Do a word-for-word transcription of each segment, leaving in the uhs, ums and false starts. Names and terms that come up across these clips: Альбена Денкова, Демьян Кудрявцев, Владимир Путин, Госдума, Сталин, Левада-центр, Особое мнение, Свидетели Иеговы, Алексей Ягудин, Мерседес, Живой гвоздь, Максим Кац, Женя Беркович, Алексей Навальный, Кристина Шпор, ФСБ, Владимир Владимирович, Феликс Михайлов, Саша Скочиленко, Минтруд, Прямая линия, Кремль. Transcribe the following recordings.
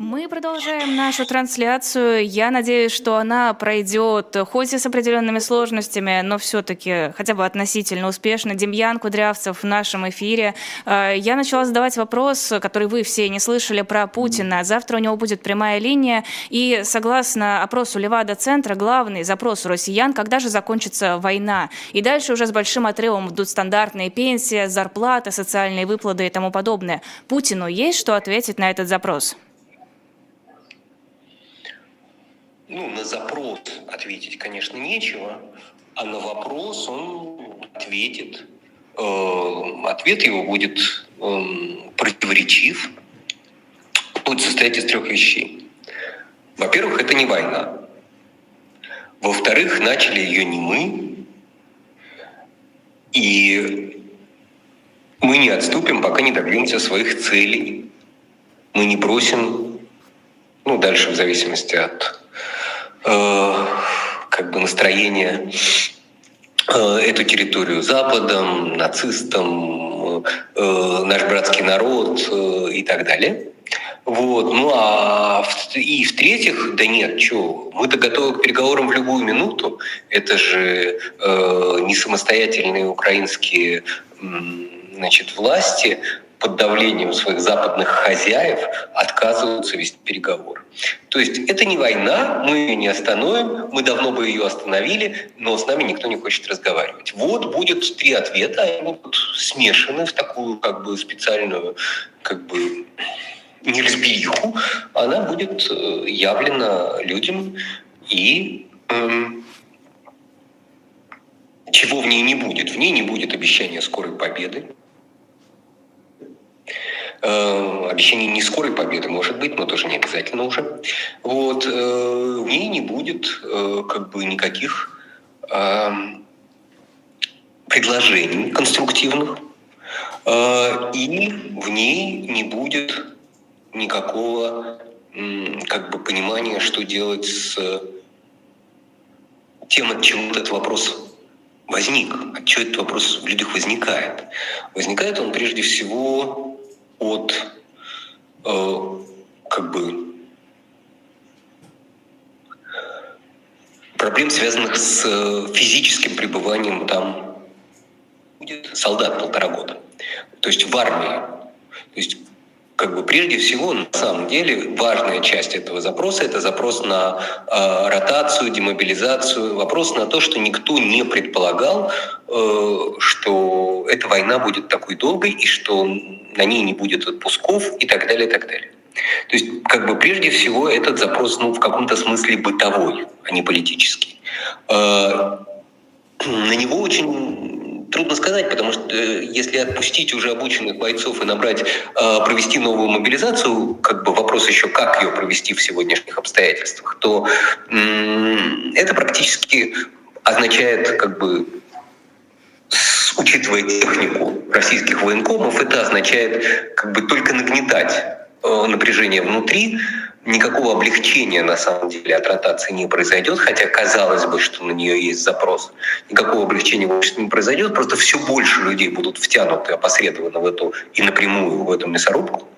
Мы продолжаем нашу трансляцию. Я надеюсь, что она пройдет, хоть и с определенными сложностями, но все-таки хотя бы относительно успешно. Демьян Кудрявцев в нашем эфире. Я начала задавать вопрос, который вы все не слышали, про Путина. Завтра у него будет прямая линия. И согласно опросу Левада-центра, главный запрос у россиян: когда же закончится война? И дальше уже с большим отрывом идут стандартные пенсии, зарплаты, социальные выплаты и тому подобное. Путину есть что ответить на этот запрос? Ну, на запрос ответить, конечно, нечего, а на вопрос он ответит. Ответ его будет противоречив. Будет состоять из трех вещей. Во-первых, это не война. Во-вторых, начали ее не мы. И мы не отступим, пока не добьемся своих целей. Мы не просим, ну, дальше в зависимости от как бы настроение, эту территорию Западом, нацистам, наш братский народ и так далее. Вот. Ну а в, и в-третьих, да нет, что, мы-то готовы к переговорам в любую минуту. Это же э, не самостоятельные украинские значит, власти под давлением своих западных хозяев отказываются вести переговоры. То есть это не война, мы ее не остановим, мы давно бы ее остановили, но с нами никто не хочет разговаривать. Вот будет три ответа, они будут смешаны в такую как бы специальную как бы неразбериху. Она будет явлена людям, и эм, чего в ней не будет? В ней не будет обещания скорой победы. Обещание не скорой победы, может быть, но тоже не обязательно уже. Вот. В ней не будет как бы никаких предложений конструктивных, и в ней не будет никакого как бы понимания, что делать с тем, от чего этот вопрос возник, от чего этот вопрос в людях возникает. Возникает он прежде всего от э, как бы проблем, связанных с физическим пребыванием там солдат полтора года, то есть в армии. То есть как бы прежде всего, на самом деле, важная часть этого запроса — это запрос на э, ротацию, демобилизацию, вопрос на то, что никто не предполагал, э, что эта война будет такой долгой и что на ней не будет отпусков и так далее, и так далее. То есть, как бы прежде всего, этот запрос, ну, в каком-то смысле бытовой, а не политический. На него очень трудно сказать, потому что если отпустить уже обученных бойцов и набрать, провести новую мобилизацию, как бы вопрос еще, как ее провести в сегодняшних обстоятельствах, то это практически означает, как бы, учитывая технику российских военкомов, это означает как бы только нагнетать э, напряжение внутри, никакого облегчения на самом деле от ротации не произойдет, хотя казалось бы, что на нее есть запрос. Никакого облегчения в обществе не произойдет, просто все больше людей будут втянуты опосредованно в эту и напрямую в эту мясорубку.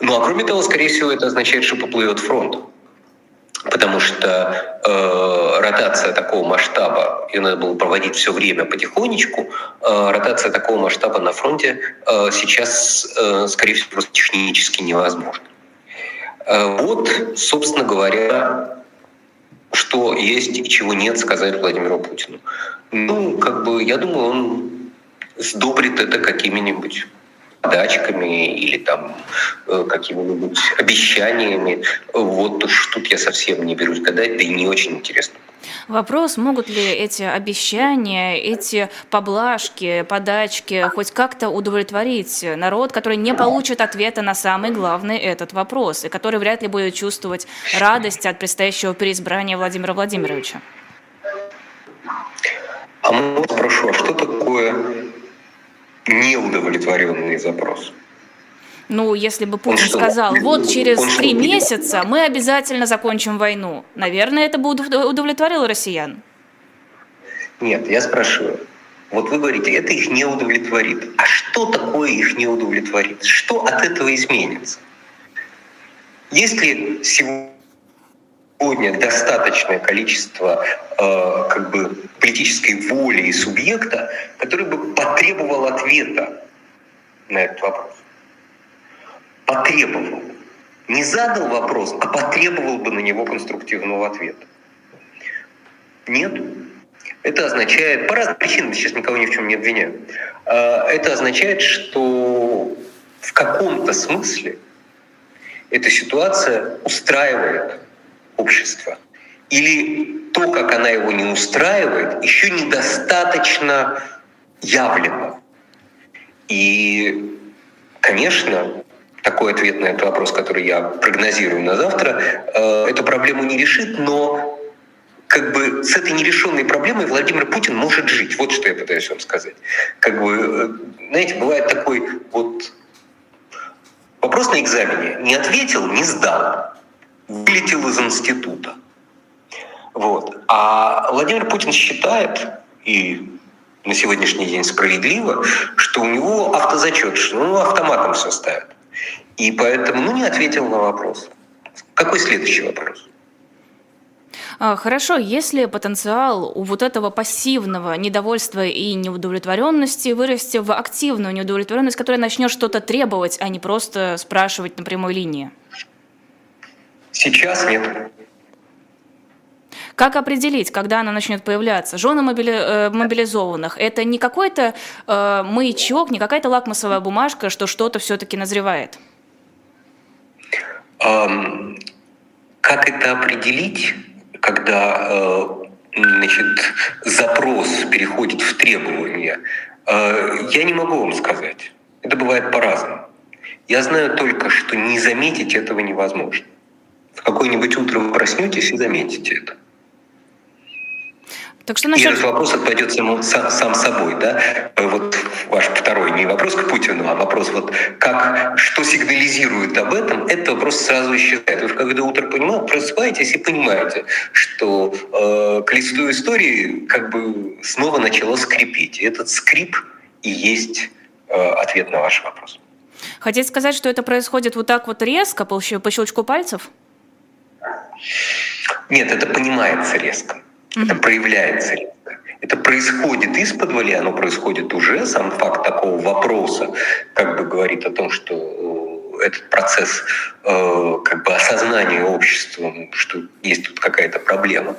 Ну а кроме того, скорее всего, это означает, что поплывет фронт. Потому что э, ротация такого масштаба, ее надо было проводить все время потихонечку, э, ротация такого масштаба на фронте э, сейчас, э, скорее всего, просто технически невозможна. Э, вот, собственно говоря, что есть и чего нет сказать Владимиру Путину. Ну, как бы, я думаю, он сдобрит это какими-нибудь подачками или там э, какими-нибудь обещаниями. Вот уж тут я совсем не берусь гадать, да и не очень интересно. Вопрос, могут ли эти обещания, эти поблажки, подачки хоть как-то удовлетворить народ, который не получит ответа на самый главный этот вопрос, и который вряд ли будет чувствовать радость от предстоящего переизбрания Владимира Владимировича? А мы спрошу, а что такое неудовлетворенный запрос? Ну, если бы Путин он сказал, что? вот через он три месяца мы обязательно закончим войну, наверное, это бы удовлетворило россиян. Нет, я спрашиваю, вот вы говорите, это их не удовлетворит. А что такое их не удовлетворит? Что от этого изменится? Если сегодня достаточное количество э, как бы политической воли и субъекта, который бы потребовал ответа на этот вопрос. Потребовал. Не задал вопрос, а потребовал бы на него конструктивного ответа. Нет. Это означает, по разным причинам, сейчас никого ни в чем не обвиняю, это означает, что в каком-то смысле эта ситуация устраивает общество. Или то, как она его не устраивает, еще недостаточно явлено. И, конечно, такой ответ на этот вопрос, который я прогнозирую на завтра, эту проблему не решит, но как бы с этой нерешенной проблемой Владимир Путин может жить. Вот что я пытаюсь вам сказать. Как бы, знаете, бывает такой вот вопрос на экзамене. Не ответил, не сдал. Вылетел из института. Вот. А Владимир Путин считает, и на сегодняшний день справедливо, что у него автозачет, что ну, автоматом все ставят. И поэтому ну, не ответил на вопрос. Какой следующий вопрос? Хорошо, если потенциал у вот этого пассивного недовольства и неудовлетворенности вырастет в активную неудовлетворенность, которая начнет что-то требовать, а не просто спрашивать на прямой линии? Сейчас нет. Как определить, когда она начнет появляться? Жены мобили... мобилизованных – это не какой-то э, маячок, не какая-то лакмусовая бумажка, что что-то все-таки назревает? Um, как это определить? Когда значит, запрос переходит в требование, я не могу вам сказать. Это бывает по-разному. Я знаю только, что не заметить этого невозможно. В какое-нибудь утро вы проснетесь и заметите это. Так что насчет... И этот вопрос отпадет сам, сам собой. Да? Вот ваш второй не вопрос к Путину, а вопрос, вот как, что сигнализирует об этом, этот вопрос сразу исчезает. Вы когда утро понимаете, просыпаетесь и понимаете, что э, к листу истории как бы снова начало скрипеть. И этот скрип и есть э, ответ на ваш вопрос. Хотите сказать, что это происходит вот так вот резко, по щелчку пальцев? Нет, это понимается резко. Это проявляется. Это происходит исподволь, оно происходит уже. Сам факт такого вопроса как бы говорит о том, что этот процесс как бы осознания обществом, что есть тут какая-то проблема,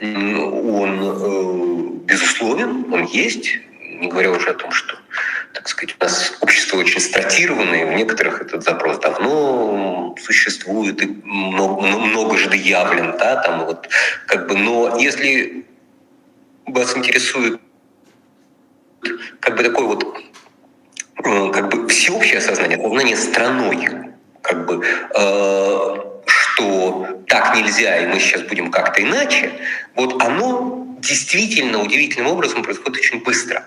он безусловен, он есть. Не говоря уже о том, что, так сказать, у нас общество очень стратированное, в некоторых этот запрос давно существует и много, многожды явлен, да, там вот как бы. Но если вас интересует как бы такое вот как бы всеобщее осознание, осознание страной, как бы, э, что так нельзя и мы сейчас будем как-то иначе, вот оно действительно удивительным образом происходит очень быстро.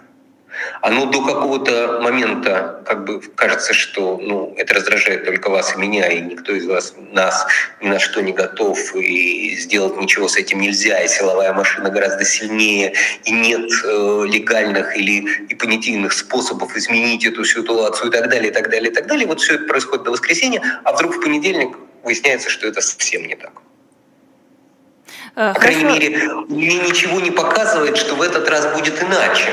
Оно до какого-то момента как бы кажется, что ну, это раздражает только вас и меня, и никто из вас, нас ни на что не готов, и сделать ничего с этим нельзя, и силовая машина гораздо сильнее, и нет э, легальных или и понятийных способов изменить эту ситуацию и так далее, и так далее, и так далее. Вот все это происходит до воскресенья, а вдруг в понедельник выясняется, что это совсем не так. Э, По крайней мере, мне ничего не показывает, что в этот раз будет иначе.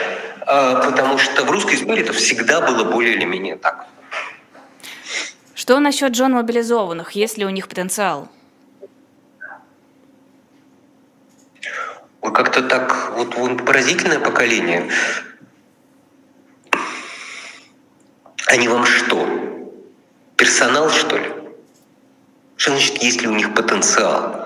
Потому что в русской истории это всегда было более или менее так. Что насчет жен мобилизованных? Есть ли у них потенциал? Ой, как-то так, вот, вот поразительное поколение. Они вам что? Персонал, что ли? Что значит, есть ли у них потенциал?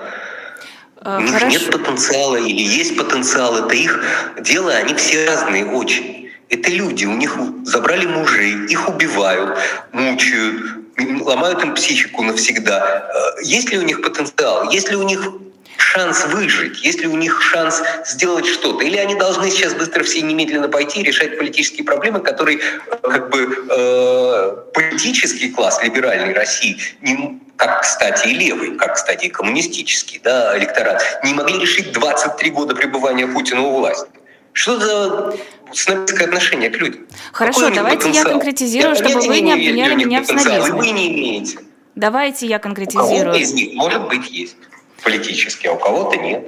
У них нет потенциала или есть потенциал, это их дело, они все разные очень. Это люди, у них забрали мужей, их убивают, мучают, ломают им психику навсегда. Есть ли у них потенциал, есть ли у них шанс выжить, есть ли у них шанс сделать что-то? Или они должны сейчас быстро все немедленно пойти и решать политические проблемы, которые как бы э, политический класс либеральной России не... как, кстати, и левый, как, кстати, и коммунистический, да, электорат, не могли решить двадцать три года пребывания Путина у власти. Что за снобистское отношение к людям? Хорошо, давайте я конкретизирую, чтобы вы не обвиняли меня в снобизме. Вы не имеете. Давайте я конкретизирую. У кого-то из них, может быть, есть политически, а у кого-то нет.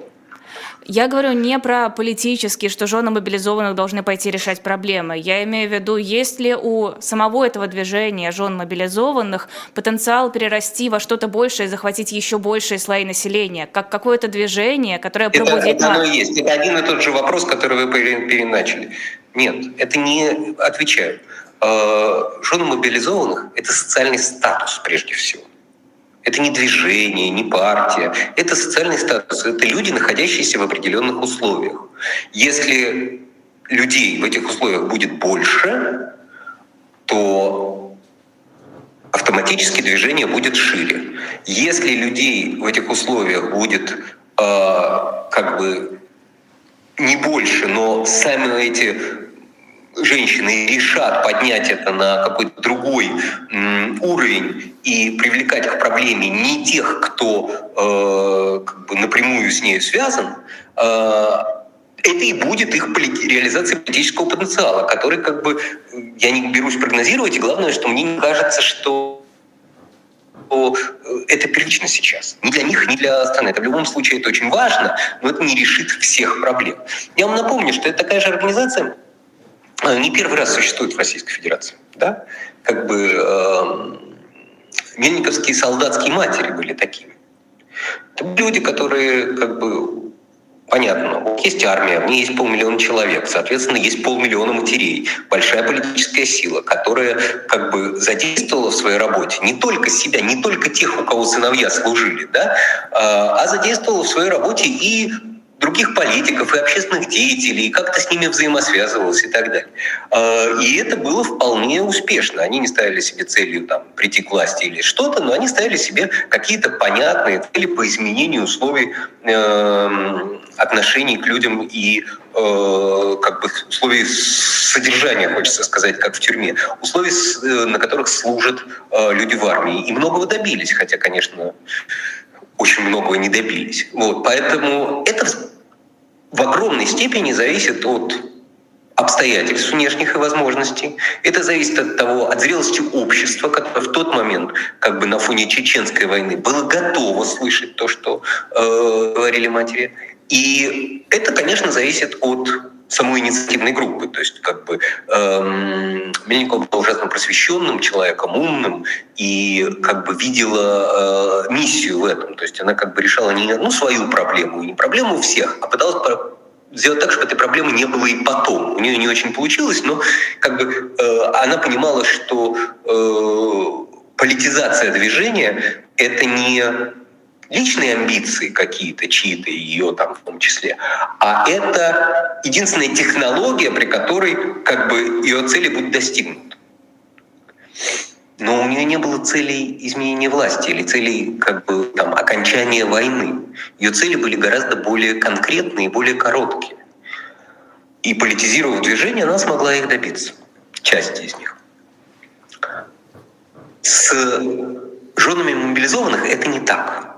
Я говорю не про политические, что жены мобилизованных должны пойти решать проблемы. Я имею в виду, есть ли у самого этого движения жен мобилизованных потенциал перерасти во что-то большее и захватить еще большие слои населения, как какое-то движение, которое пробудит это, нас. Оно есть. Это один и тот же вопрос, который вы переначали. Нет, это не отвечаю. Жены мобилизованных – это социальный статус прежде всего. Это не движение, не партия. Это социальный статус. Это люди, находящиеся в определенных условиях. Если людей в этих условиях будет больше, то автоматически движение будет шире. Если людей в этих условиях будет э, как бы не больше, но сами эти женщины решат поднять это на какой-то другой м, уровень и привлекать к проблеме не тех, кто э, как бы напрямую с ней связан, э, это и будет их полит... реализация политического потенциала, который как бы я не берусь прогнозировать, и главное, что мне не кажется, что это первично сейчас. Ни для них, ни для страны. Это в любом случае это очень важно, но это не решит всех проблем. Я вам напомню, что это такая же организация, не первый раз существует в Российской Федерации. Да? Как бы э, мельниковские солдатские матери были такими. Это люди, которые, как бы, понятно, есть армия, в ней есть полмиллиона человек, соответственно, есть полмиллиона матерей, большая политическая сила, которая как бы задействовала в своей работе не только себя, не только тех, у кого сыновья служили, да? э, а задействовала в своей работе и других политиков, и общественных деятелей, и как-то с ними взаимосвязывалось и так далее. И это было вполне успешно. Они не ставили себе целью там, прийти к власти или что-то, но они ставили себе какие-то понятные цели по изменению условий э, отношений к людям и э, как бы условий содержания, хочется сказать, как в тюрьме, условий, на которых служат э, люди в армии. И многого добились, хотя, конечно, очень многого не добились. Вот, поэтому это в огромной степени зависит от обстоятельств внешних и возможностей. Это зависит от того, от зрелости общества, которое в тот момент, как бы на фоне Чеченской войны, было готово слышать то, что э, говорили матери. И это, конечно, зависит от самой инициативной группы. То есть, как бы, эм, Мельников был ужасно просвещенным человеком, умным, и как бы видела э, миссию в этом. То есть она как бы решала не одну свою проблему, не проблему всех, а пыталась сделать так, чтобы этой проблемы не было и потом. У нее не очень получилось, но как бы э, она понимала, что э, политизация движения — это не личные амбиции какие-то, чьи-то ее там в том числе, а это единственная технология, при которой как бы ее цели будут достигнуты. Но у нее не было целей изменения власти или целей как бы там окончания войны. Ее цели были гораздо более конкретные и более короткие. И политизировав движение, она смогла их добиться. Части из них. С женами мобилизованных это не так.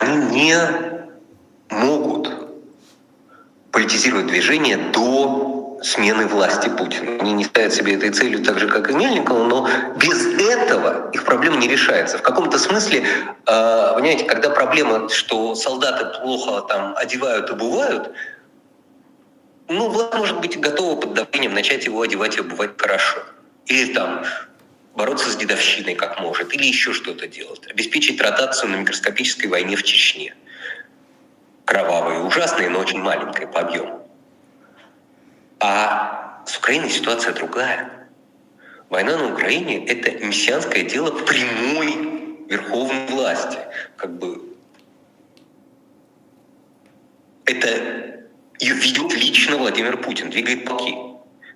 Они не могут политизировать движение до смены власти Путина. Они не ставят себе этой целью так же, как и Мельникова, но без этого их проблема не решается. В каком-то смысле, понимаете, когда проблема, что солдаты плохо там одевают, обувают, ну, власть может быть готова под давлением начать его одевать и обувать хорошо. Или там бороться с дедовщиной как может, или еще что-то делать, обеспечить ротацию на микроскопической войне в Чечне. Кровавой, ужасной, но очень маленькой по объему. А с Украиной ситуация другая. Война на Украине — это мессианское дело прямой верховной власти. Как бы это ее ведет лично Владимир Путин, двигает полки.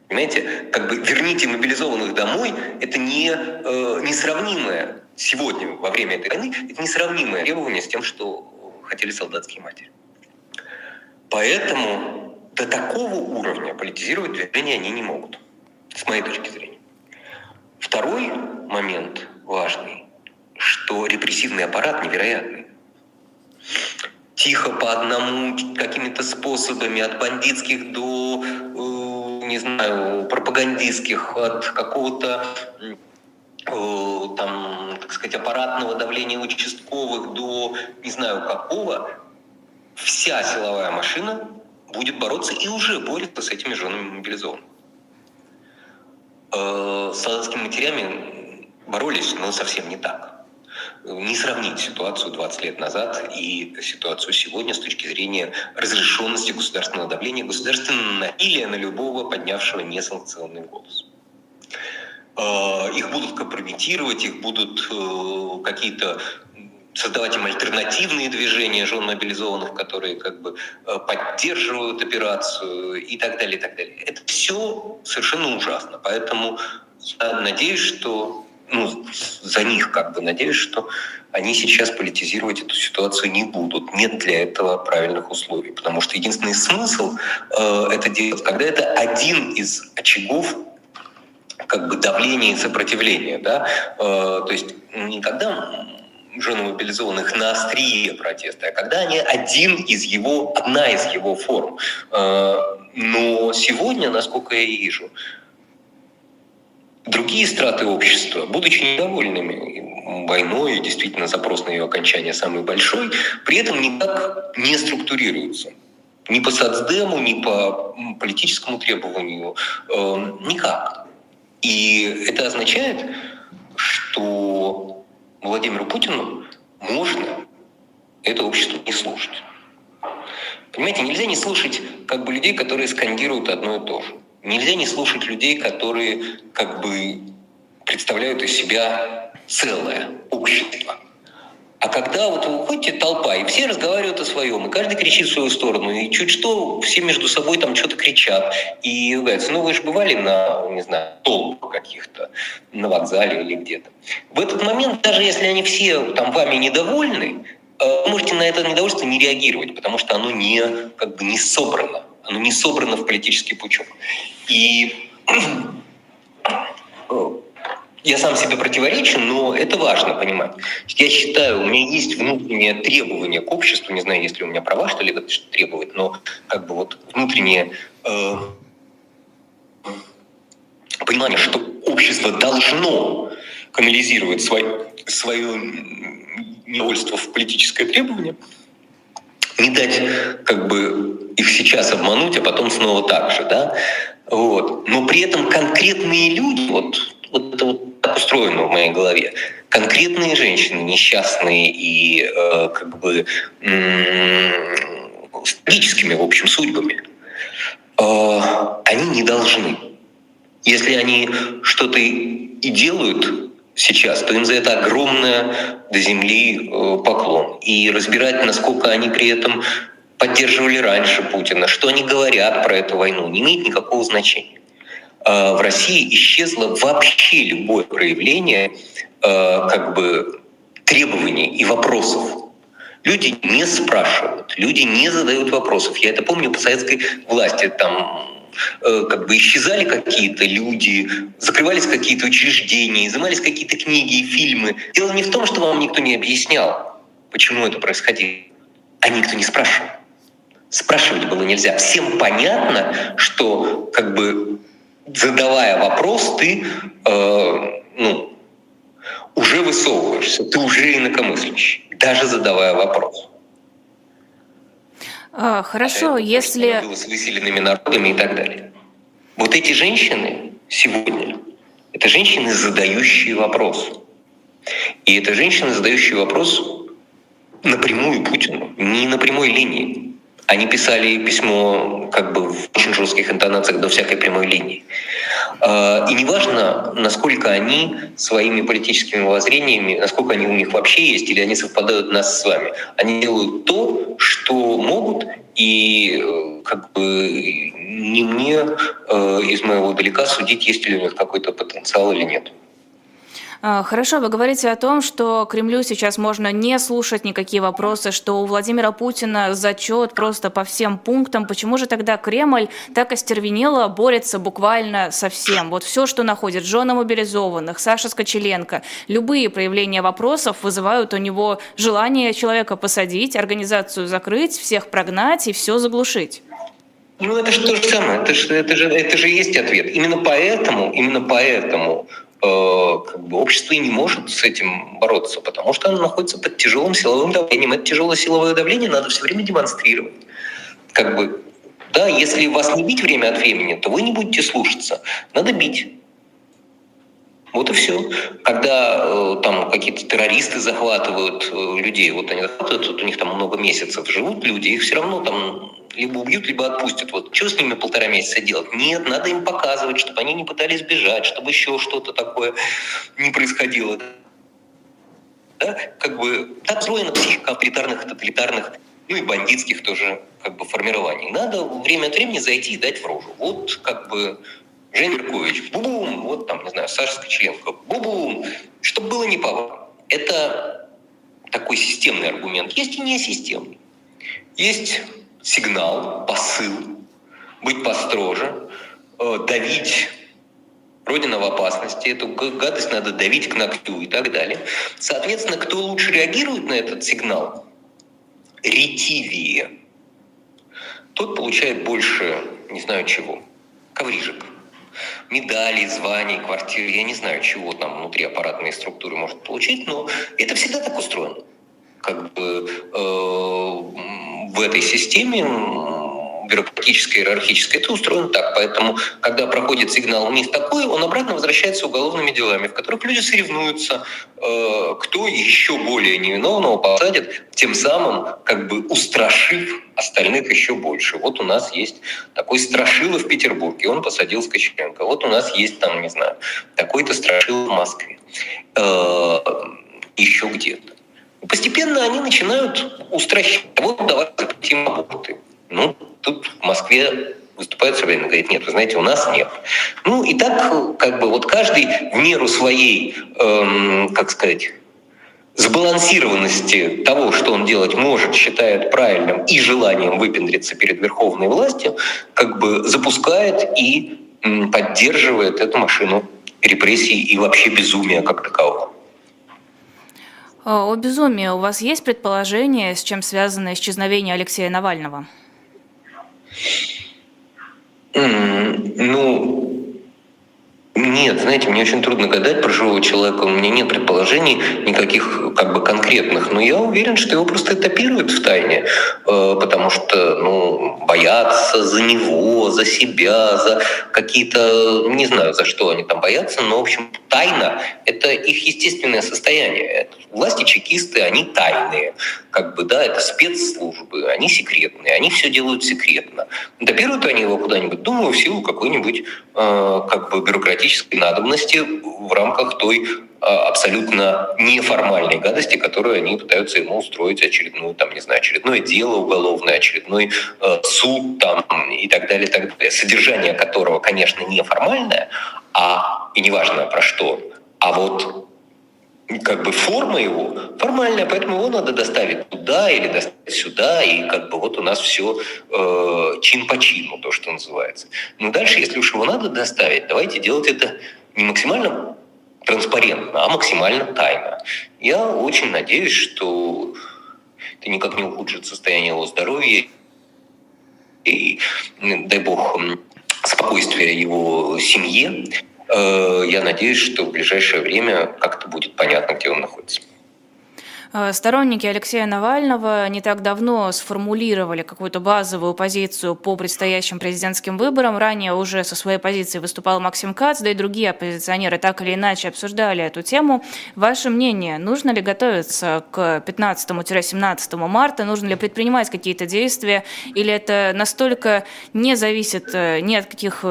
Понимаете, как бы верните мобилизованных домой, это не, э, несравнимое сегодня, во время этой войны, это несравнимое требование с тем, что хотели солдатские матери. Поэтому до такого уровня политизировать движение они не могут, с моей точки зрения. Второй момент важный, что репрессивный аппарат невероятный. Тихо по одному, какими-то способами, от бандитских до... Э, не знаю, пропагандистских, от какого-то там, так сказать, аппаратного давления участковых до не знаю какого, вся силовая машина будет бороться и уже борется с этими женами мобилизованных. С солдатскими матерями боролись, но совсем не так. Не сравнить ситуацию двадцать лет назад и ситуацию сегодня с точки зрения разрешенности государственного давления, государственного насилия на любого поднявшего несанкционный голос. Их будут компрометировать, их будут какие-то создавать им альтернативные движения жен мобилизованных, которые как бы поддерживают операцию и так далее, и так далее. Это все совершенно ужасно. Поэтому я надеюсь, что ну, за них как бы надеюсь, что они сейчас политизировать эту ситуацию не будут. Нет для этого правильных условий. Потому что единственный смысл э, это делать, когда это один из очагов как бы давления и сопротивления. Да? Э, то есть никогда жены мобилизованных на острие протеста, а когда они один из его, одна из его форм. Но сегодня, насколько я вижу, другие страты общества, будучи недовольными войной, действительно запрос на ее окончание самый большой, при этом никак не структурируются. Ни по соцдему, ни по политическому требованию. Никак. И это означает, что Владимиру Путину можно это общество не слушать. Понимаете, нельзя не слушать как бы людей, которые скандируют одно и то же. Нельзя не слушать людей, которые как бы представляют из себя целое общество. А когда вот вы уходите, толпа, и все разговаривают о своем, и каждый кричит в свою сторону, и чуть что, все между собой там что-то кричат, и ругаются. Ну, вы же бывали на, не знаю, толпах каких-то, на вокзале или где-то. В этот момент, даже если они все там вами недовольны, вы можете на это недовольство не реагировать, потому что оно не, как бы не собрано. Оно не собрано в политический пучок. И я сам себе противоречу, но это важно понимать. Я считаю, у меня есть внутреннее требование к обществу, не знаю, есть ли у меня права что-либо требовать, но как бы вот внутреннее э, понимание, что общество должно канализировать свое, свое недовольство в политическое требование, не дать как бы их сейчас обмануть, а потом снова так же, да? Вот. Но при этом конкретные люди, вот, вот это вот так устроено в моей голове. Конкретные женщины, несчастные и э, как бы м- с трагическими, в общем, судьбами, э, они не должны. Если они что-то и делают сейчас, то им за это огромное до земли э, поклон. И разбирать, насколько они при этом поддерживали раньше Путина, что они говорят про эту войну, не имеет никакого значения. В России исчезло вообще любое проявление как бы требований и вопросов. Люди не спрашивают, люди не задают вопросов. Я это помню по советской власти. Там как бы исчезали какие-то люди, закрывались какие-то учреждения, изымались какие-то книги и фильмы. Дело не в том, что вам никто не объяснял, почему это происходило, а никто не спрашивал. Спрашивать было нельзя. Всем понятно, что как бы задавая вопрос, ты э, ну, уже высовываешься, ты уже инакомыслящий, даже задавая вопрос. А, хорошо, а это, если... С выселенными народами и так далее. Вот эти женщины сегодня, это женщины, задающие вопрос. И это женщины, задающие вопрос напрямую Путину, не на прямой линии. Они писали письмо как бы в очень жестких интонациях до всякой прямой линии. И неважно, насколько они своими политическими воззрениями, насколько они у них вообще есть, или они совпадают у нас с вами, они делают то, что могут, и как бы не мне из моего далека судить, есть ли у них какой-то потенциал или нет. Хорошо, вы говорите о том, что Кремлю сейчас можно не слушать никакие вопросы, что у Владимира Путина зачет просто по всем пунктам. Почему же тогда Кремль так остервенело борется буквально со всем? Вот все, что находит жены мобилизованных, Саша Скочиленко, любые проявления вопросов вызывают у него желание человека посадить, организацию закрыть, всех прогнать и все заглушить. Ну это же то же самое, это же, это же, это же есть ответ. Именно поэтому, именно поэтому как бы общество и не может с этим бороться, потому что оно находится под тяжелым силовым давлением. Это тяжелое силовое давление надо все время демонстрировать. Как бы, да, если вас не бить время от времени, то вы не будете слушаться. Надо бить. Вот и все. Когда там какие-то террористы захватывают людей, вот они захватывают, вот у них там много месяцев живут люди, их все равно там либо убьют, либо отпустят. Вот что с ними полтора месяца делать? Нет, надо им показывать, чтобы они не пытались бежать, чтобы еще что-то такое не происходило. Да? Как бы так устроена психика авторитарных, тоталитарных, ну и бандитских тоже как бы формирований. Надо время от времени зайти и дать в рожу. Вот как бы Женя Беркович, бу-бум, вот там, не знаю, Саша Скочиленко, бу-бум, чтобы было не папа. Это такой системный аргумент. Есть и не системный. Есть сигнал, посыл, быть построже, э, давить, Родина в опасности, эту гадость надо давить к ногтю и так далее. Соответственно, кто лучше реагирует на этот сигнал, ретивее, тот получает больше, не знаю чего, коврижек. Медалей, званий, квартир, я не знаю, чего там внутри аппаратной структуры может получить, но это всегда так устроено. Как бы э, в этой системе бюрократической, иерархической это устроено так. Поэтому, когда проходит сигнал вниз такой, он обратно возвращается уголовными делами, в которых люди соревнуются, э, кто еще более невиновного посадит, тем самым как бы устрашив остальных еще больше. Вот у нас есть такой страшило в Петербурге, он посадил Скочиленко. Вот у нас есть там, не знаю, такой-то страшило в Москве. Э, еще где-то. Постепенно они начинают устрашить. Вот давайте запретим аборты. Ну, тут в Москве выступает все время, говорит, нет, вы знаете, у нас нет. Ну, и так, как бы, вот каждый в меру своей, эм, как сказать, сбалансированности того, что он делать может, считает правильным и желанием выпендриться перед верховной властью, как бы запускает и м, поддерживает эту машину репрессий и вообще безумия как такового. О безумии. У вас есть предположение, с чем связано исчезновение Алексея Навального? Mm, ну, нет, знаете, мне очень трудно гадать про живого человека, у меня нет предположений никаких как бы конкретных, но я уверен, что его просто этапируют в тайне, потому что, ну, боятся за него, за себя, за какие-то, не знаю, за что они там боятся, но, в общем, тайна — это их естественное состояние. Власти чекисты, они тайные, как бы, да, это спецслужбы, они секретные, они все делают секретно. Допируют они его куда-нибудь, думаю, в силу какой-нибудь э, как бы бюрократической надобности в рамках той э, абсолютно неформальной гадости, которую они пытаются ему устроить очередную, там, не знаю, очередное дело уголовное, очередной э, суд там и так далее, так далее, содержание которого, конечно, неформальное, а и неважно про что, а вот как бы форма его формальная, поэтому его надо доставить туда или доставить сюда, и как бы вот у нас все э, чин по чину, то, что называется. Но дальше, если уж его надо доставить, давайте делать это не максимально транспарентно, а максимально тайно. Я очень надеюсь, что это никак не ухудшит состояние его здоровья, и, дай бог, спокойствие его семье. Я надеюсь, что в ближайшее время как-то будет понятно, где он находится. Сторонники Алексея Навального не так давно сформулировали какую-то базовую позицию по предстоящим президентским выборам. Ранее уже со своей позиции выступал Максим Кац, да и другие оппозиционеры так или иначе обсуждали эту тему. Ваше мнение, нужно ли готовиться к пятнадцатому-семнадцатому марта, нужно ли предпринимать какие-то действия, или это настолько не зависит ни от каких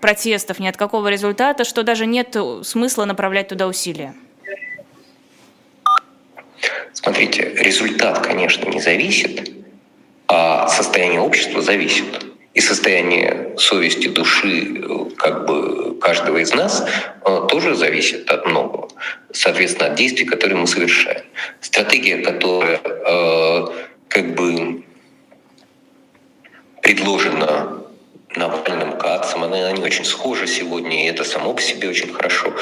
протестов, ни от какого результата, что даже нет смысла направлять туда усилия? Смотрите, результат, конечно, не зависит, а состояние общества зависит. И состояние совести, души как бы каждого из нас тоже зависит от многого. Соответственно, от действий, которые мы совершаем. Стратегия, которая как бы предложена Навальным, Кацем, она, они очень схожи сегодня, и это само по себе очень хорошо.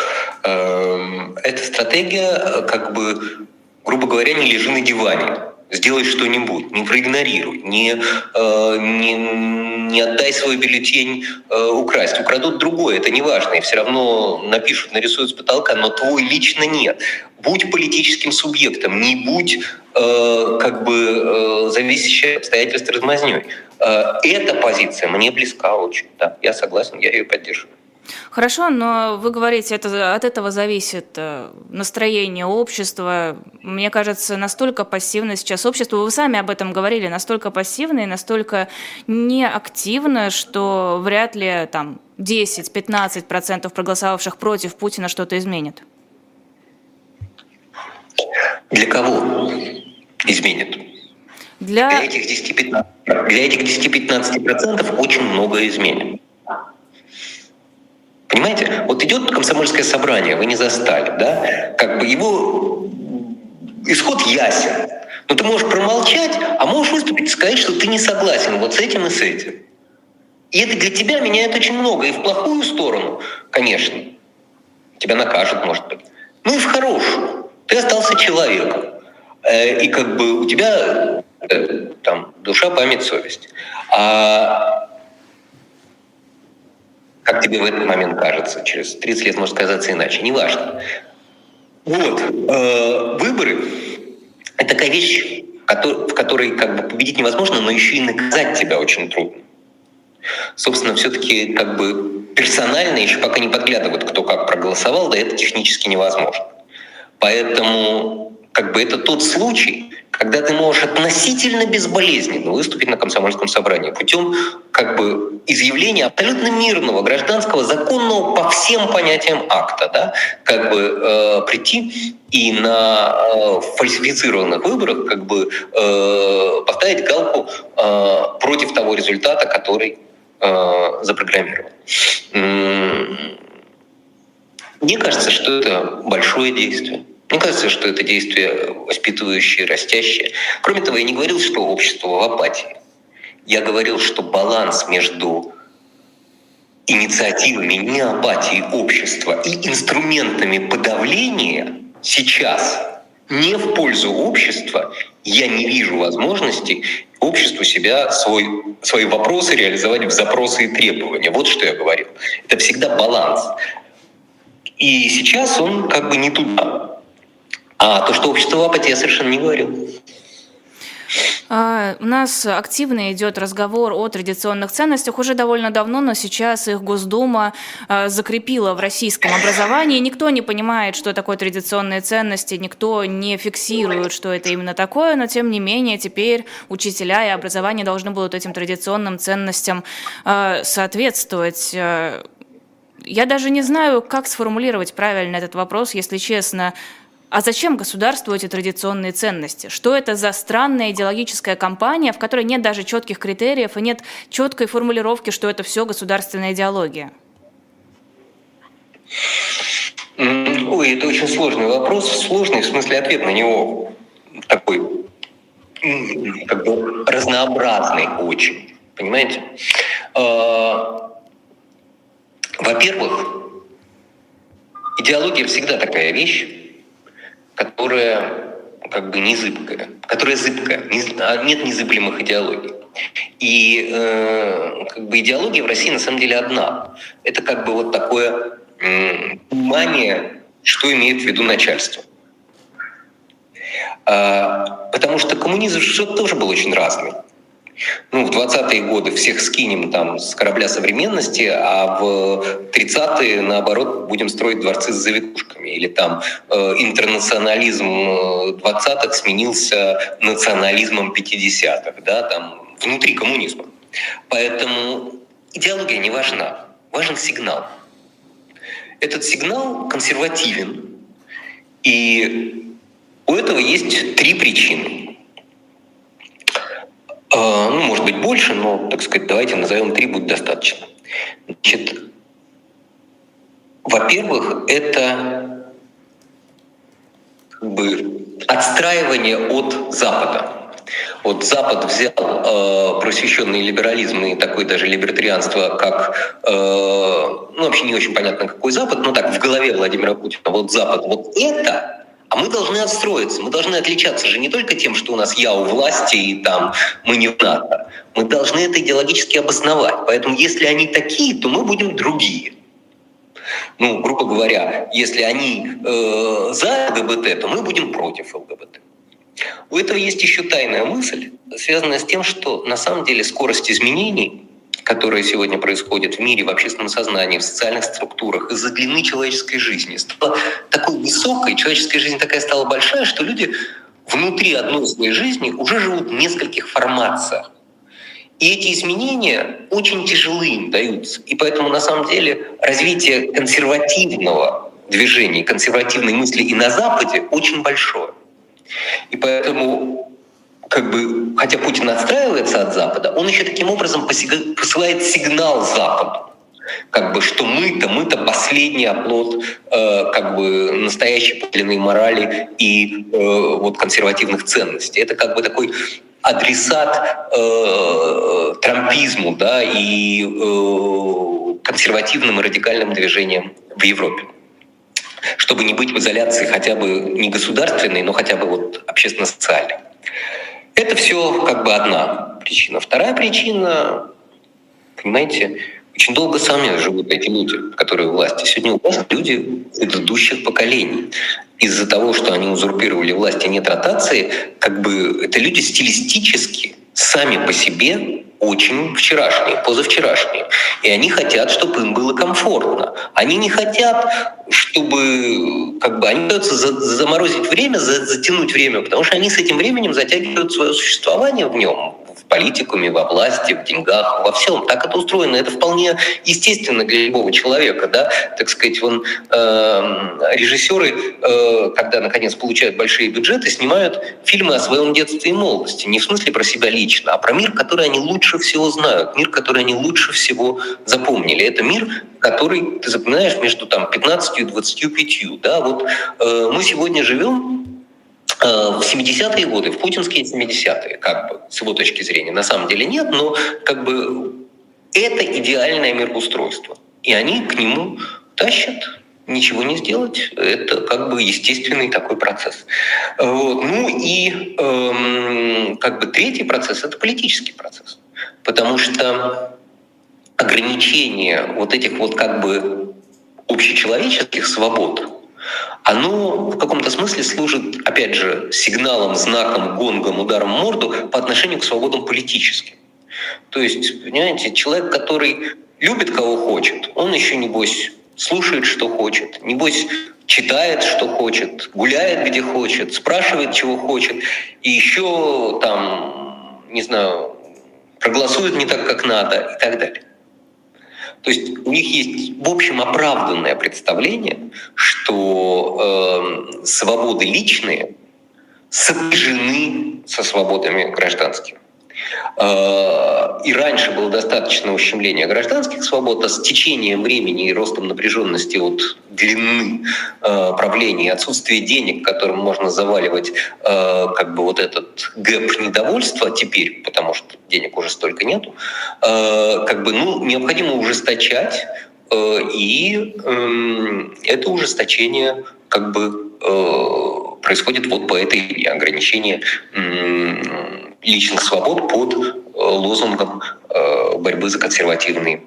Эта стратегия как бы, грубо говоря, не лежи на диване. Сделай что-нибудь, не проигнорируй, не, э, не, не отдай свой бюллетень э, украсть. Украдут другое, это не важно, и все равно напишут, нарисуют с потолка, но твой лично нет. Будь политическим субъектом, не будь э, как бы э, зависящим от обстоятельств размазнёй. Э, эта позиция мне близка очень, да, я согласен, я ее поддерживаю. Хорошо, но вы говорите, это, от этого зависит настроение общества. Мне кажется, настолько пассивно сейчас общество, вы сами об этом говорили, настолько пассивно и настолько неактивно, что вряд ли там десять-пятнадцать процентов проголосовавших против Путина что-то изменит. Для кого изменит? Для, для этих десяти-пятнадцати процентов, для этих десяти-пятнадцати процентов очень многое изменит. Понимаете, вот идет комсомольское собрание, вы не застали, да? Как бы его исход ясен. Но ты можешь промолчать, а можешь выступить и сказать, что ты не согласен вот с этим и с этим. И это для тебя меняет очень много. И в плохую сторону, конечно, тебя накажут, может быть. Ну и в хорошую. Ты остался человеком. И как бы у тебя там душа, память, совесть. А как тебе в этот момент кажется, через тридцать лет может казаться иначе, неважно. Вот, э, выборы — это такая вещь, в которой как бы победить невозможно, но еще и наказать тебя очень трудно. Собственно, все-таки как бы персонально еще пока не подглядывают, кто как проголосовал, да это технически невозможно. Поэтому как бы это тот случай, когда ты можешь относительно безболезненно выступить на комсомольском собрании путем как бы изъявления абсолютно мирного, гражданского, законного по всем понятиям акта, да, как бы э, прийти и на э, фальсифицированных выборах как бы э, поставить галку э, против того результата, который э, запрограммирован. Мне кажется, что это большое действие. Мне кажется, что это действие воспитывающее, растящее. Кроме того, я не говорил, что общество в апатии. Я говорил, что баланс между инициативами не апатии общества и инструментами подавления сейчас не в пользу общества. Я не вижу возможности обществу себя, свой, свои вопросы реализовать в запросы и требования. Вот что я говорил. Это всегда баланс. И сейчас он как бы не туда. А то, что общество в апатии, я совершенно не говорю. У нас активно идет разговор о традиционных ценностях уже довольно давно, но сейчас их Госдума закрепила в российском образовании. Никто не понимает, что такое традиционные ценности, никто не фиксирует, что это именно такое, но тем не менее теперь учителя и образование должны будут этим традиционным ценностям соответствовать. Я даже не знаю, как сформулировать правильно этот вопрос, если честно. А зачем государству эти традиционные ценности? Что это за странная идеологическая кампания, в которой нет даже четких критериев и нет четкой формулировки, что это все государственная идеология? Ой, это очень сложный вопрос, сложный в смысле ответ на него такой как бы разнообразный очень, понимаете? Во-первых, идеология всегда такая вещь, которая как бы не зыбкая, которая зыбкая, нет незыблемых идеологий. И э, как бы идеология в России на самом деле одна. Это как бы вот такое э, понимание, что имеет в виду начальство. А, потому что коммунизм же тоже был очень разный. Ну, в двадцатые годы всех скинем там, с корабля современности, а в тридцатые, наоборот, будем строить дворцы с завитушками. Или там э, интернационализм двадцатых сменился национализмом пятидесятых, да, там, внутри коммунизма. Поэтому идеология не важна. Важен сигнал. Этот сигнал консервативен. И у этого есть три причины. Ну, может быть, больше, но, так сказать, давайте назовем три, будет достаточно. Значит, во-первых, это как бы отстраивание от Запада. Вот Запад взял э, просвещенный либерализм и такое даже либертарианство, как, э, ну, вообще не очень понятно, какой Запад, но так, в голове Владимира Путина, вот Запад, вот это, А мы должны отстроиться, мы должны отличаться же не только тем, что у нас я у власти и там мы не в НАТО. Мы должны это идеологически обосновать. Поэтому если они такие, то мы будем другие. Ну, грубо говоря, если они э, за ЛГБТ, то мы будем против ЛГБТ. У этого есть еще тайная мысль, связанная с тем, что на самом деле скорость изменений, которые сегодня происходят в мире, в общественном сознании, в социальных структурах, из-за длины человеческой жизни стала такой высокой, человеческая жизнь такая стала большая, что люди внутри одной своей жизни уже живут в нескольких формациях. И эти изменения очень тяжелы им даются. И поэтому, на самом деле, развитие консервативного движения, консервативной мысли и на Западе очень большое. И поэтому, как бы, хотя Путин отстраивается от Запада, он еще таким образом посылает сигнал Западу, как бы, что мы-то, мы-то последний оплот э, как бы настоящей подлинной морали и э, вот, консервативных ценностей. Это как бы такой адресат э, трампизму, да, и э, консервативным и радикальным движениям в Европе. Чтобы не быть в изоляции хотя бы не государственной, но хотя бы вот общественно-социальной. Это все как бы одна причина. Вторая причина, понимаете, очень долго сами живут эти люди, которые у власти. Сегодня у власти люди предыдущих поколений. Из-за того, что они узурпировали власть и нет ротации, как бы это люди стилистически сами по себе очень вчерашние, позавчерашние. И они хотят, чтобы им было комфортно. Они не хотят, чтобы как бы, они пытаются заморозить время, затянуть время, потому что они с этим временем затягивают свое существование в нем, в политикуме, во власти, в деньгах, во всем. Так это устроено. Это вполне естественно для любого человека. Да? Так сказать, вон, э, режиссеры, э, когда наконец получают большие бюджеты, снимают фильмы о своем детстве и молодости. Не в смысле про себя лично, а про мир, который они лучше всего знают, мир, который они лучше всего запомнили. Это мир, который ты запоминаешь между там, пятнадцатью и двадцатью пятью. Да? Вот, э, мы сегодня живем в семидесятые годы, в путинские семидесятые, как бы, с его точки зрения. На самом деле нет, но как бы это идеальное мироустройство. И они к нему тащат, ничего не сделать. Это как бы естественный такой процесс. Вот. Ну и эм, как бы третий процесс — это политический процесс. Потому что ограничение вот этих вот как бы общечеловеческих свобод, оно в каком-то смысле служит, опять же, сигналом, знаком, гонгом, ударом в морду по отношению к свободам политическим. То есть, понимаете, человек, который любит кого хочет, он еще, небось, слушает, что хочет, небось, читает, что хочет, гуляет, где хочет, спрашивает, чего хочет, и еще там, не знаю, проголосует не так, как надо, и так далее. То есть у них есть, в общем, оправданное представление, что э, свободы личные сопряжены со свободами гражданскими. Э, и раньше было достаточно ущемления гражданских свобод, а с течением времени и ростом напряженности от длины э, правления и отсутствия денег, которым можно заваливать э, как бы вот этот гэп недовольства теперь, потому что денег уже столько нету, э, как бы, ну, необходимо ужесточать. И э, это ужесточение как бы э, происходит вот по этой линии ограничения э, личных свобод под э, лозунгом э, борьбы за консервативные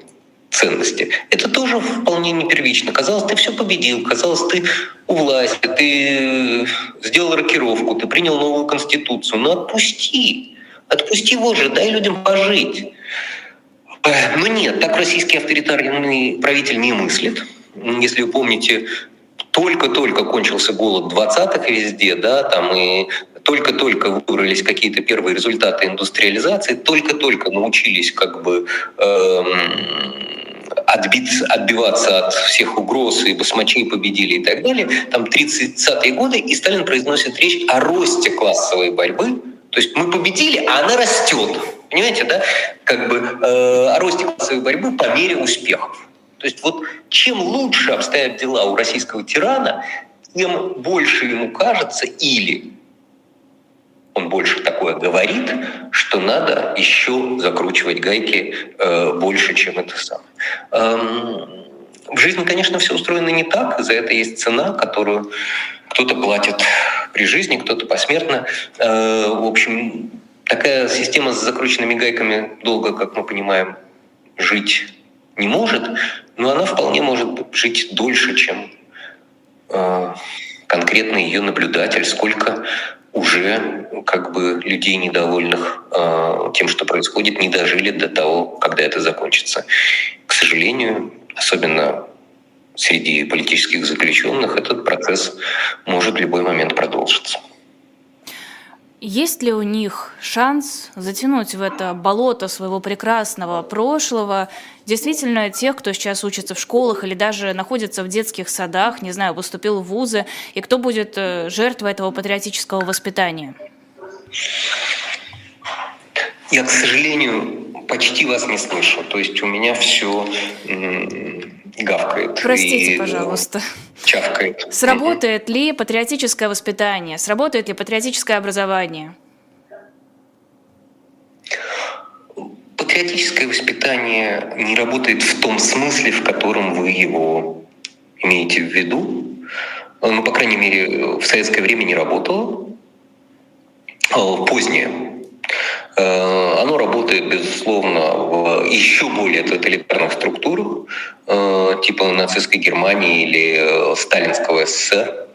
ценности. Это тоже вполне не первично. Казалось, ты все победил, казалось, ты у власти, ты сделал рокировку, ты принял новую конституцию. Но отпусти, отпусти его же, дай людям пожить. Но нет, так российский авторитарный правитель не мыслит. Если вы помните, только-только кончился голод двадцатых везде, да, там и только-только выбрались какие-то первые результаты индустриализации, только-только научились как бы эм, отбиться, отбиваться от всех угроз, и басмачей победили и так далее. Там тридцатые годы, и Сталин произносит речь о росте классовой борьбы. То есть мы победили, а она растет. Понимаете, да? Как бы э, о росте классовой борьбы по мере успехов. То есть вот чем лучше обстоят дела у российского тирана, тем больше ему кажется, или он больше такое говорит, что надо еще закручивать гайки э, больше, чем это самое. Эм, В жизни, конечно, все устроено не так. За это есть цена, которую кто-то платит при жизни, кто-то посмертно. В общем, такая система с закрученными гайками долго, как мы понимаем, жить не может, но она вполне может жить дольше, чем конкретно ее наблюдатель, сколько уже как бы людей, недовольных э, тем, что происходит, не дожили до того, когда это закончится. К сожалению, особенно среди политических заключенных, этот процесс может в любой момент продолжиться. Есть ли у них шанс затянуть в это болото своего прекрасного прошлого действительно тех, кто сейчас учится в школах или даже находится в детских садах, не знаю, поступил в вузы, и кто будет жертвой этого патриотического воспитания? Я, к сожалению, почти вас не слышу. То есть у меня все гавкает. Простите, и, пожалуйста. Чавкает. Сработает ли патриотическое воспитание? Сработает ли патриотическое образование? Патриотическое воспитание не работает в том смысле, в котором вы его имеете в виду. Ну, по крайней мере, в советское время не работало. Позднее. Оно работает, безусловно, в еще более тоталитарных структурах, типа нацистской Германии или сталинского СССР.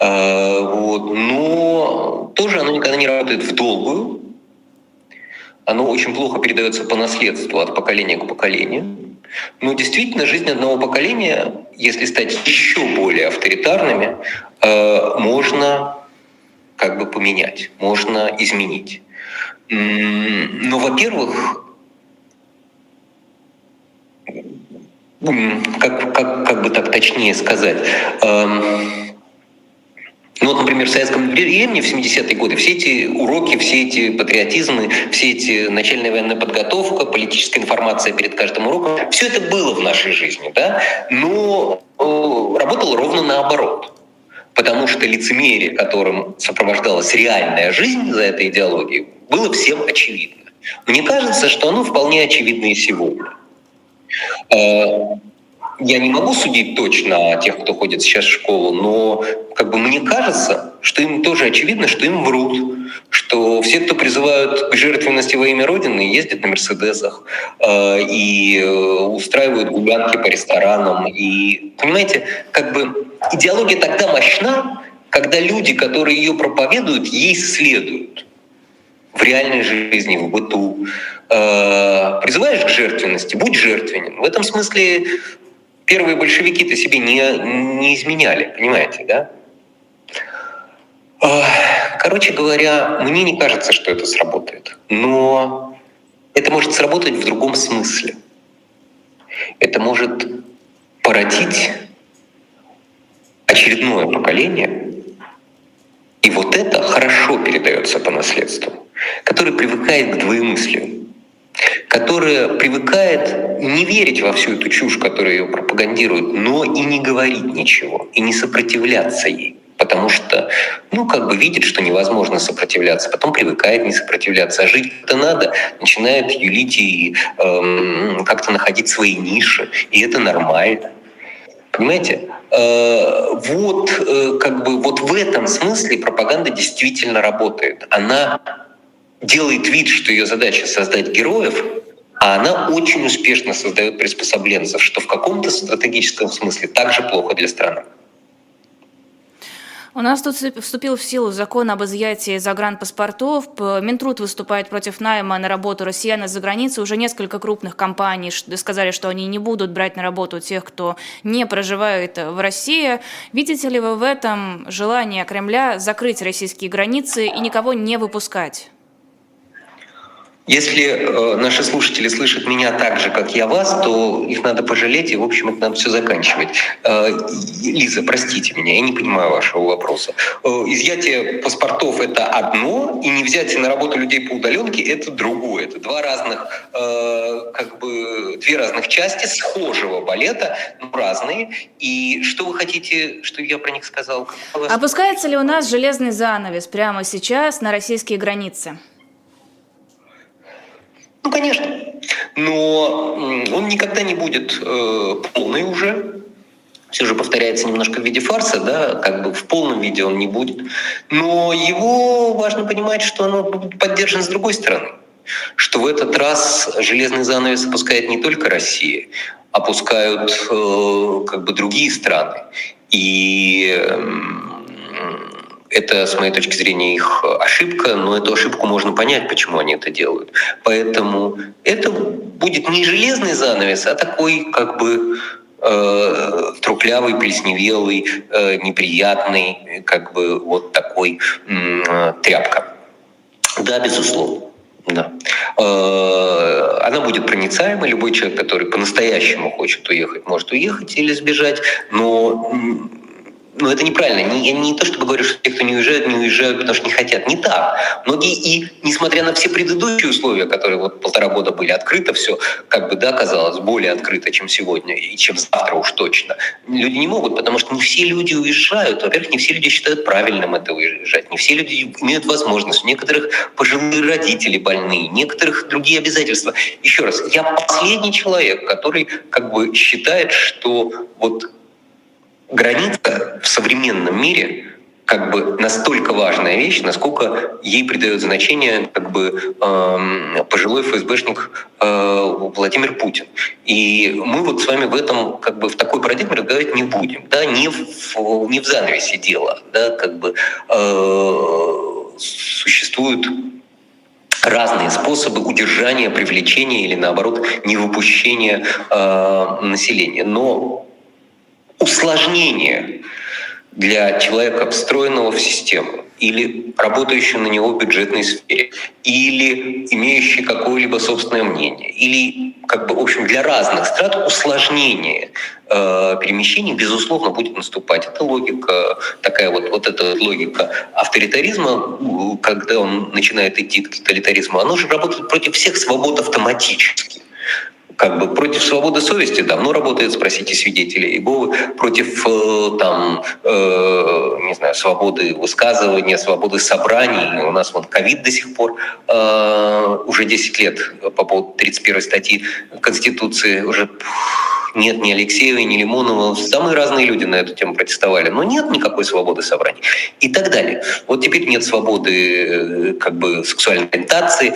Вот. Но тоже оно никогда не работает в долгую. Оно очень плохо передается по наследству от поколения к поколению. Но действительно, жизнь одного поколения, если стать еще более авторитарными, можно как бы поменять, можно изменить. Но, во-первых, как, как, как бы так точнее сказать, э, ну вот, например, в советском времени, в семидесятые годы, все эти уроки, все эти патриотизмы, все эти начальная военная подготовка, политическая информация перед каждым уроком, все это было в нашей жизни, да? Но э, работало ровно наоборот. Потому что лицемерие, которым сопровождалась реальная жизнь за этой идеологией, было всем очевидно. Мне кажется, что оно вполне очевидно и сегодня. Я не могу судить точно о тех, кто ходит сейчас в школу, но как бы мне кажется, что им тоже очевидно, что им врут, что все, кто призывают к жертвенности во имя Родины, ездят на «Мерседесах» и устраивают гулянки по ресторанам. И, понимаете, как бы идеология тогда мощна, когда люди, которые ее проповедуют, ей следуют. В реальной жизни, в быту. Призываешь к жертвенности, будь жертвенен. В этом смысле... Первые большевики-то себе не, не изменяли, понимаете, да? Короче говоря, мне не кажется, что это сработает. Но это может сработать в другом смысле. Это может породить очередное поколение, и вот это хорошо передается по наследству, которое привыкает к двоемыслию, которая привыкает не верить во всю эту чушь, которую ее пропагандируют, но и не говорить ничего, и не сопротивляться ей, потому что, ну, как бы видит, что невозможно сопротивляться, потом привыкает не сопротивляться, а жить-то надо, начинает юлить и эм, как-то находить свои ниши, и это нормально. Понимаете? Э, вот, э, как бы, вот в этом смысле пропаганда действительно работает. Она... делает вид, что ее задача создать героев, а она очень успешно создает приспособленцев, что в каком-то стратегическом смысле также плохо для страны. У нас тут вступил в силу закон об изъятии загранпаспортов. Минтруд выступает против найма на работу россиян из-за границы. Уже несколько крупных компаний сказали, что они не будут брать на работу тех, кто не проживает в России. Видите ли вы в этом желание Кремля закрыть российские границы и никого не выпускать? Если э, наши слушатели слышат меня так же, как я вас, то их надо пожалеть, и, в общем, это надо все заканчивать. Э, Лиза, простите меня, я не понимаю вашего вопроса. Э, изъятие паспортов — это одно, и не взятие на работу людей по удаленке — это другое. Это два разных, э, как бы, две разных части схожего балета, но разные. И что вы хотите, что я про них сказал? Опускается ли у нас железный занавес прямо сейчас на российские границы? Ну, конечно. Но он никогда не будет э, полный уже. Все же повторяется немножко в виде фарса, да, как бы в полном виде он не будет. Но его важно понимать, что оно будет поддержано с другой стороны. Что в этот раз железный занавес опускает не только Россия, опускают э, как бы другие страны. И э, это, с моей точки зрения, их ошибка, но эту ошибку можно понять, почему они это делают. Поэтому это будет не железный занавес, а такой как бы э, трухлявый, плесневелый, э, неприятный, как бы вот такой э, тряпка. Да, безусловно. Да. Она будет проницаема, любой человек, который по-настоящему хочет уехать, может уехать или сбежать, но, но это неправильно. Я не то чтобы говорю, что те, кто не уезжают, не уезжают, потому что не хотят. Не так. Многие и, несмотря на все предыдущие условия, которые вот полтора года были, открыто все, как бы, да, казалось, более открыто, чем сегодня и чем завтра уж точно. Люди не могут, потому что не все люди уезжают. Во-первых, не все люди считают правильным это уезжать. Не все люди имеют возможность. У некоторых пожилые родители больные, у некоторых другие обязательства. Еще раз, я последний человек, который как бы считает, что вот граница в современном мире как бы настолько важная вещь, насколько ей придает значение как бы э, пожилой ФСБшник э, Владимир Путин. И мы вот с вами в этом как бы в такой парадигме разговаривать не будем, да, не в, не в занавесе дела, да, как бы э, существуют разные способы удержания, привлечения или наоборот невыпущения э, населения, но усложнение для человека, встроенного в систему, или работающего на него в бюджетной сфере, или имеющий какое-либо собственное мнение, или, как бы, в общем, для разных страт усложнение э, перемещений, безусловно, будет наступать. Это логика, такая вот, вот эта логика авторитаризма, когда он начинает идти к тоталитаризму, она уже работает против всех свобод автоматически. Как бы против свободы совести давно работает, спросите свидетелей Иеговы, против там, э, не знаю, свободы высказывания, свободы собраний. У нас вот ковид до сих пор, э, уже десять лет по поводу тридцать первой статьи Конституции уже... Нет, ни Алексеева, ни Лимонова. Самые разные люди на эту тему протестовали. Но нет никакой свободы собраний. И так далее. Вот теперь нет свободы как бы, сексуальной ориентации.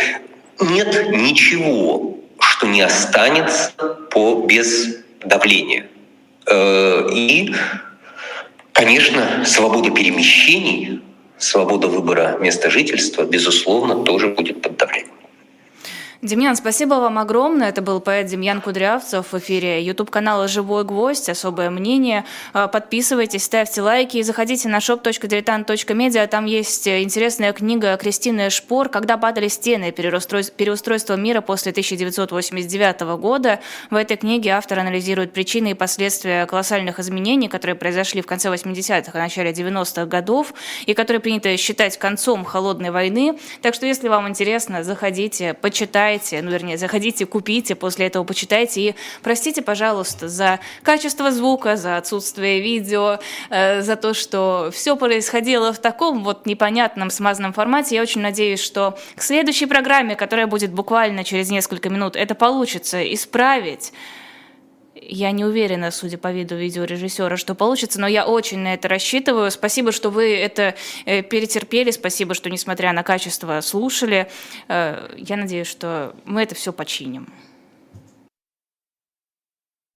Нет ничего, что не останется по, без давления. И, конечно, свобода перемещений, свобода выбора места жительства, безусловно, тоже будет под давлением. Демьян, спасибо вам огромное. Это был поэт Демьян Кудрявцев в эфире YouTube-канала «Живой гвоздь. Особое мнение». Подписывайтесь, ставьте лайки и заходите на shop точка diletant точка media. Там есть интересная книга Кристины Шпор «Когда падали стены. Переустройство мира после тысяча девятьсот восемьдесят девятого года». В этой книге автор анализирует причины и последствия колоссальных изменений, которые произошли в конце восьмидесятых и начале девяностых годов и которые принято считать концом холодной войны. Так что, если вам интересно, заходите, почитайте. Ну, вернее, заходите, купите, после этого почитайте. И простите, пожалуйста, за качество звука, за отсутствие видео, э, за то, что все происходило в таком вот непонятном, смазанном формате. Я очень надеюсь, что к следующей программе, которая будет буквально через несколько минут, это получится исправить. Я не уверена, судя по виду видеорежиссера, что получится, но я очень на это рассчитываю. Спасибо, что вы это перетерпели, спасибо, что, несмотря на качество, слушали. Я надеюсь, что мы это все починим.